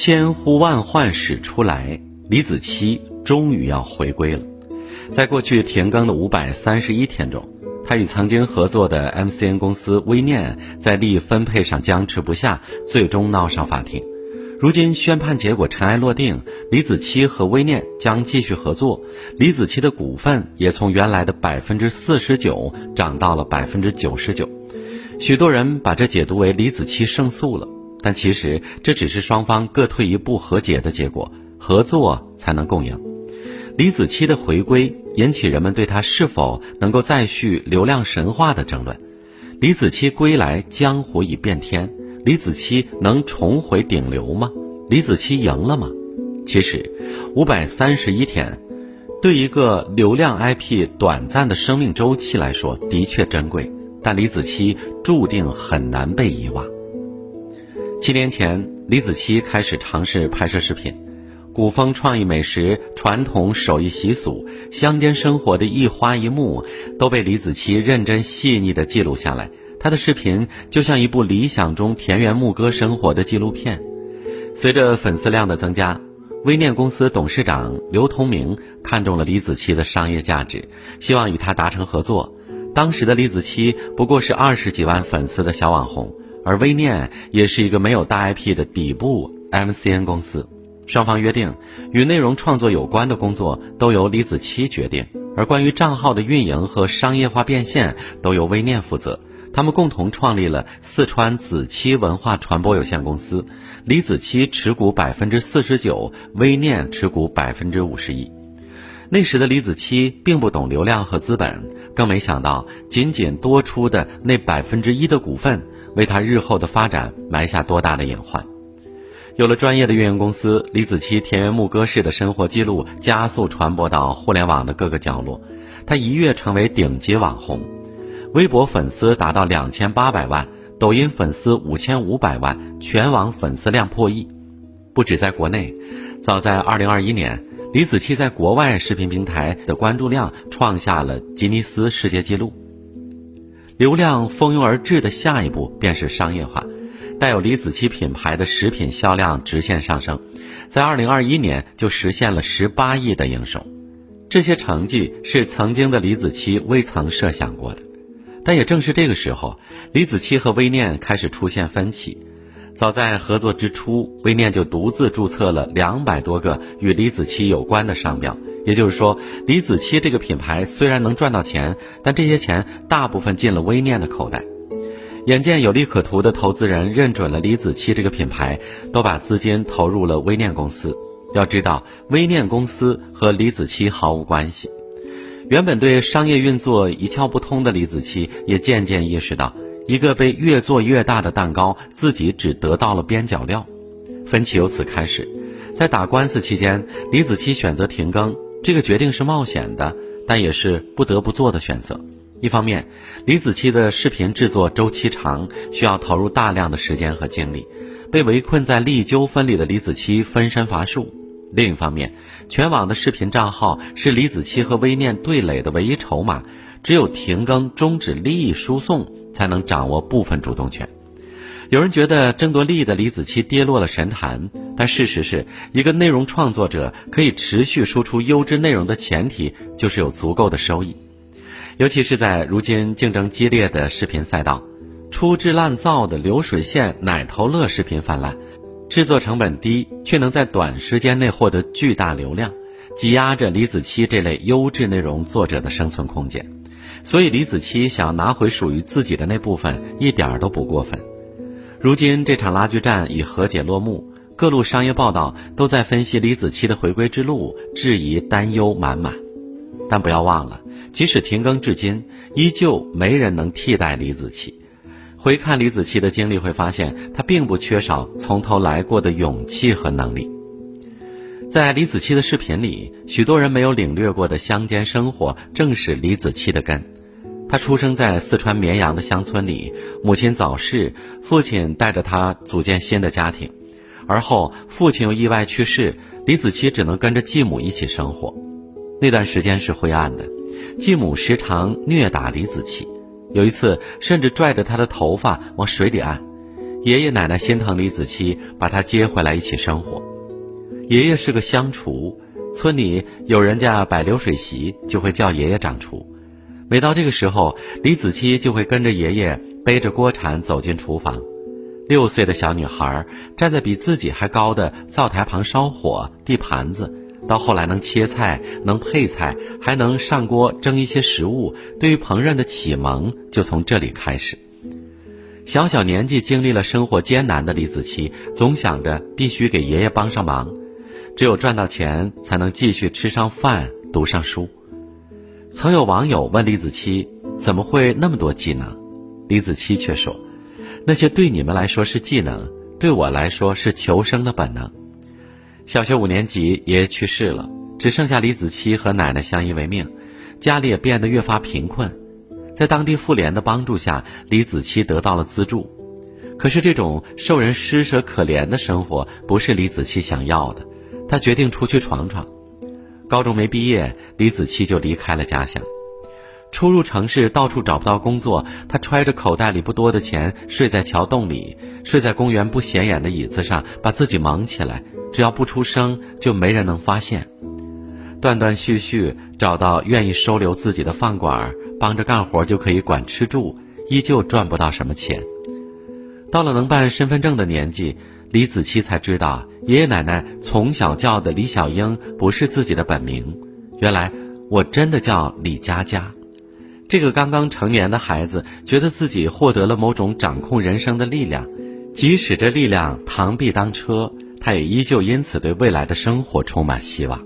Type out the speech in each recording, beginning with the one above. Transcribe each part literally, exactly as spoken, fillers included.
千呼万唤始出来，李子柒终于要回归了。在过去田耕的五百三十一天中，他与曾经合作的 M C N 公司微念在利益分配上僵持不下，最终闹上法庭。如今宣判结果尘埃落定，李子柒和微念将继续合作，李子柒的股份也从原来的 百分之四十九 涨到了 百分之九十九。 许多人把这解读为李子柒胜诉了，但其实这只是双方各退一步和解的结果，合作才能共赢。李子柒的回归引起人们对他是否能够再续流量神话的争论。李子柒归来，江湖已变天，李子柒能重回顶流吗？李子柒赢了吗？其实五百三十一天对一个流量 I P 短暂的生命周期来说的确珍贵，但李子柒注定很难被遗忘。七年前，李子柒开始尝试拍摄视频，古风创意美食、传统手艺习俗、乡间生活的一花一木都被李子柒认真细腻地记录下来，他的视频就像一部理想中田园牧歌生活的纪录片。随着粉丝量的增加，微念公司董事长刘同明看中了李子柒的商业价值，希望与他达成合作。当时的李子柒不过是二十几万粉丝的小网红，而微念也是一个没有大 I P 的底部 M C N 公司。双方约定，与内容创作有关的工作都由李子柒决定，而关于账号的运营和商业化变现都由微念负责。他们共同创立了四川子柒文化传播有限公司，李子柒持股 百分之四十九， 微念持股 百分之五十一。那时的李子柒并不懂流量和资本，更没想到仅仅多出的那 百分之一 的股份为他日后的发展埋下多大的隐患。有了专业的运营公司，李子柒田园牧歌式的生活记录加速传播到互联网的各个角落，他一跃成为顶级网红，微博粉丝达到两千八百万，抖音粉丝五千五百万，全网粉丝量破亿。不止在国内，早在二零二一年，李子柒在国外视频平台的关注量创下了吉尼斯世界纪录。流量蜂拥而至的下一步便是商业化，带有李子柒品牌的食品销量直线上升，在二零二一年就实现了十八亿的营收。这些成绩是曾经的李子柒未曾设想过的，但也正是这个时候，李子柒和微念开始出现分歧。早在合作之初，微念就独自注册了两百多个与李子柒有关的商标，也就是说，李子柒这个品牌虽然能赚到钱，但这些钱大部分进了微念的口袋。眼见有利可图的投资人认准了李子柒这个品牌，都把资金投入了微念公司。要知道，微念公司和李子柒毫无关系。原本对商业运作一窍不通的李子柒也渐渐意识到，一个被越做越大的蛋糕，自己只得到了边角料。分歧由此开始。在打官司期间，李子柒选择停更，这个决定是冒险的，但也是不得不做的选择。一方面，李子柒的视频制作周期长，需要投入大量的时间和精力，被围困在利益纠纷里的李子柒分身乏术。另一方面，全网的视频账号是李子柒和微念对垒的唯一筹码，只有停更终止利益输送，才能掌握部分主动权。有人觉得争夺利益的李子柒跌落了神坛，但事实是，一个内容创作者可以持续输出优质内容的前提就是有足够的收益。尤其是在如今竞争激烈的视频赛道，粗制滥造的流水线奶头乐视频泛滥，制作成本低，却能在短时间内获得巨大流量，挤压着李子柒这类优质内容作者的生存空间。所以李子柒想拿回属于自己的那部分，一点都不过分。如今这场拉锯战已和解落幕，各路商业报道都在分析李子柒的回归之路，质疑担忧满满。但不要忘了，即使停更至今，依旧没人能替代李子柒。回看李子柒的经历，会发现他并不缺少从头来过的勇气和能力。在李子柒的视频里，许多人没有领略过的乡间生活正是李子柒的根。他出生在四川绵阳的乡村里，母亲早逝，父亲带着他组建新的家庭，而后父亲又意外去世，李子柒只能跟着继母一起生活。那段时间是灰暗的，继母时常虐打李子柒，有一次甚至拽着他的头发往水里按。爷爷奶奶心疼李子柒，把她接回来一起生活。爷爷是个乡厨，村里有人家摆流水席，就会叫爷爷掌厨。每到这个时候，李子柒就会跟着爷爷背着锅铲走进厨房。六岁的小女孩站在比自己还高的灶台旁烧火、递盘子，到后来能切菜、能配菜，还能上锅蒸一些食物，对于烹饪的启蒙就从这里开始。小小年纪经历了生活艰难的李子柒，总想着必须给爷爷帮上忙，只有赚到钱才能继续吃上饭、读上书。曾有网友问李子柒，怎么会那么多技能？李子柒却说，那些对你们来说是技能，对我来说是求生的本能。小学五年级，爷爷去世了，只剩下李子柒和奶奶相依为命，家里也变得越发贫困。在当地妇联的帮助下，李子柒得到了资助。可是这种受人施舍可怜的生活不是李子柒想要的，她决定出去闯闯。高中没毕业，李子柒就离开了家乡。初入城市，到处找不到工作，他揣着口袋里不多的钱，睡在桥洞里，睡在公园不显眼的椅子上，把自己蒙起来，只要不出声就没人能发现。断断续续找到愿意收留自己的饭馆，帮着干活就可以管吃住，依旧赚不到什么钱。到了能办身份证的年纪，李子柒才知道爷爷奶奶从小叫的李小英不是自己的本名，原来我真的叫李佳佳。这个刚刚成年的孩子觉得自己获得了某种掌控人生的力量，即使这力量螳臂当车，他也依旧因此对未来的生活充满希望。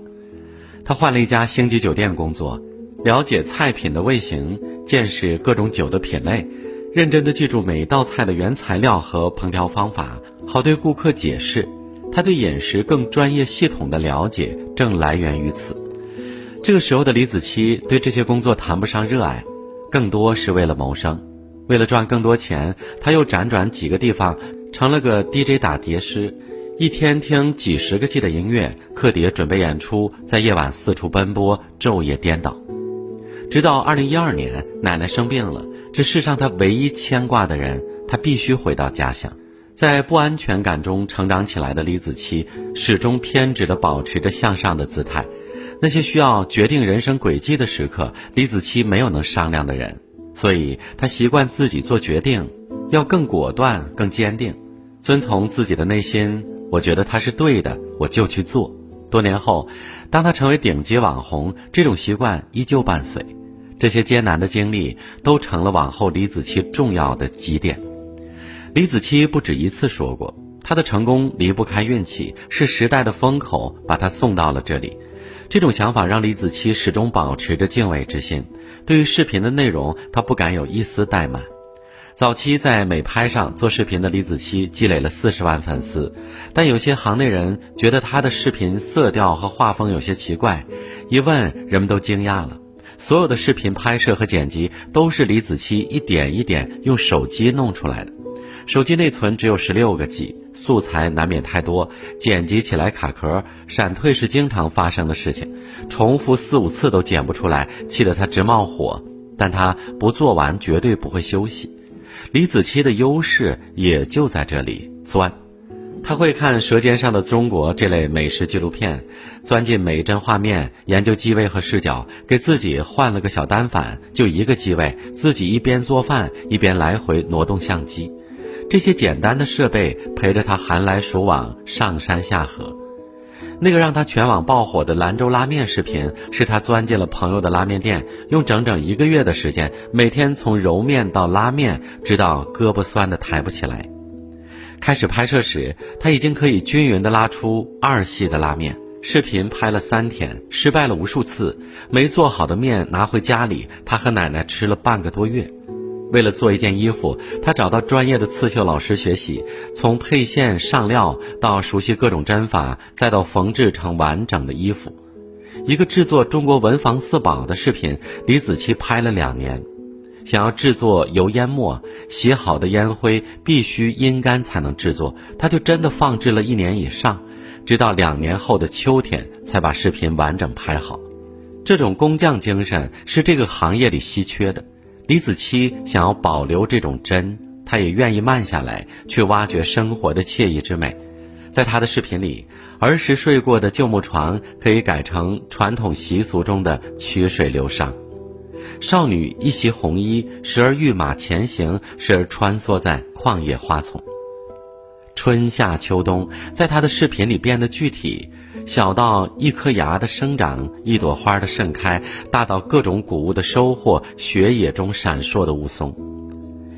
他换了一家星级酒店工作，了解菜品的味型，见识各种酒的品类，认真地记住每道菜的原材料和烹调方法，好对顾客解释。他对饮食更专业系统的了解正来源于此。这个时候的李子柒对这些工作谈不上热爱，更多是为了谋生，为了赚更多钱，他又辗转几个地方，成了个 D J 打碟师，一天听几十个 G 的音乐，刻碟准备演出，在夜晚四处奔波，昼夜颠倒。直到二零一二年，奶奶生病了，这世上他唯一牵挂的人，他必须回到家乡。在不安全感中成长起来的李子柒，始终偏执地保持着向上的姿态。那些需要决定人生轨迹的时刻，李子柒没有能商量的人，所以他习惯自己做决定，要更果断、更坚定，遵从自己的内心。我觉得他是对的，我就去做。多年后，当他成为顶级网红，这种习惯依旧伴随。这些艰难的经历都成了往后李子柒重要的积淀。李子柒不止一次说过，他的成功离不开运气，是时代的风口把他送到了这里。这种想法让李子柒始终保持着敬畏之心，对于视频的内容他不敢有一丝怠慢。早期在美拍上做视频的李子柒积累了四十万粉丝，但有些行内人觉得他的视频色调和画风有些奇怪，一问人们都惊讶了。所有的视频拍摄和剪辑都是李子柒一点一点用手机弄出来的，手机内存只有 十六个G， 素材难免太多，剪辑起来卡壳闪退是经常发生的事情，重复四五次都剪不出来，气得他直冒火。但他不做完绝对不会休息。李子柒的优势也就在这里，钻。他会看《舌尖上的中国》这类美食纪录片，钻进每帧画面，研究机位和视角，给自己换了个小单反，就一个机位，自己一边做饭一边来回挪动相机。这些简单的设备陪着他寒来暑往，上山下河。那个让他全网爆火的兰州拉面视频，是他钻进了朋友的拉面店，用整整一个月的时间，每天从揉面到拉面，直到胳膊酸得抬不起来。开始拍摄时，他已经可以均匀地拉出二细的拉面。视频拍了三天，失败了无数次，没做好的面拿回家里，他和奶奶吃了半个多月。为了做一件衣服，他找到专业的刺绣老师学习，从配线上料到熟悉各种针法，再到缝制成完整的衣服。一个制作中国文房四宝的视频，李子柒拍了两年。想要制作油烟墨，洗好的烟灰必须阴干才能制作，他就真的放置了一年以上，直到两年后的秋天才把视频完整拍好。这种工匠精神是这个行业里稀缺的，李子柒想要保留这种真，他也愿意慢下来，去挖掘生活的惬意之美。在他的视频里，儿时睡过的旧木床可以改成传统习俗中的曲水流觞，少女一袭红衣，时而御马前行，时而穿梭在旷野花丛。春夏秋冬在他的视频里变得具体，小到一颗芽的生长，一朵花的盛开，大到各种谷物的收获，雪野中闪烁的雾凇，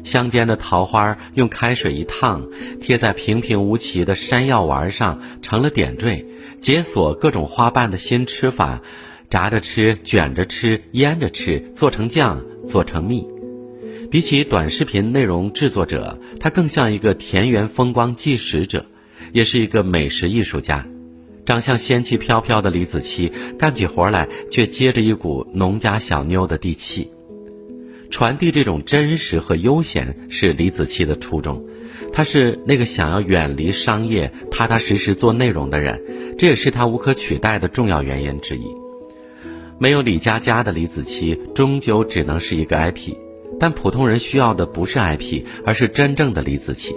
乡间的桃花用开水一烫，贴在平平无奇的山药丸上成了点缀，解锁各种花瓣的新吃法，炸着吃，卷着吃，腌着吃，做成酱，做成蜜。比起短视频内容制作者，他更像一个田园风光纪实者，也是一个美食艺术家。长相仙气飘飘的李子柒，干起活来却接着一股农家小妞的地气。传递这种真实和悠闲是李子柒的初衷，他是那个想要远离商业，踏踏实实做内容的人，这也是他无可取代的重要原因之一。没有李佳佳的李子柒终究只能是一个 I P， 但普通人需要的不是 I P， 而是真正的李子柒。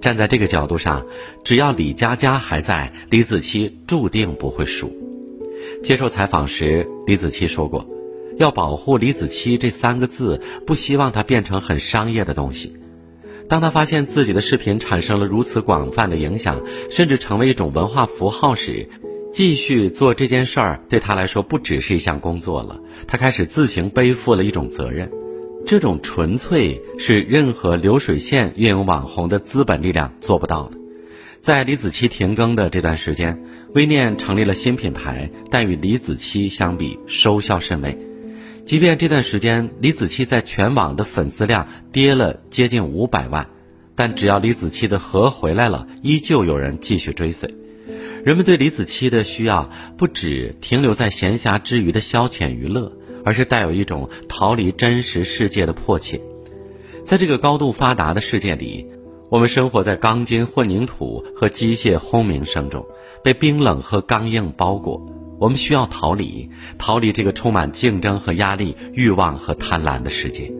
站在这个角度上，只要李佳佳还在，李子柒注定不会输。接受采访时，李子柒说过，要保护李子柒这三个字，不希望它变成很商业的东西。当他发现自己的视频产生了如此广泛的影响，甚至成为一种文化符号时，继续做这件事儿对他来说不只是一项工作了，他开始自行背负了一种责任。这种纯粹是任何流水线运营网红的资本力量做不到的。在李子柒停更的这段时间，微念成立了新品牌，但与李子柒相比收效甚微。即便这段时间李子柒在全网的粉丝量跌了接近五百万，但只要李子柒的河回来了，依旧有人继续追随。人们对李子柒的需要不只停留在闲暇之余的消遣娱乐，而是带有一种逃离真实世界的迫切。在这个高度发达的世界里，我们生活在钢筋混凝土和机械轰鸣声中，被冰冷和刚硬包裹。我们需要逃离，逃离这个充满竞争和压力、欲望和贪婪的世界。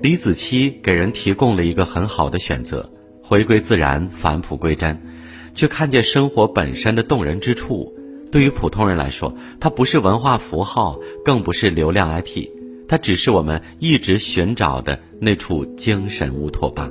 李子柒给人提供了一个很好的选择，回归自然，返璞归真，去看见生活本身的动人之处。对于普通人来说，它不是文化符号，更不是流量 I P， 它只是我们一直寻找的那处精神乌托邦。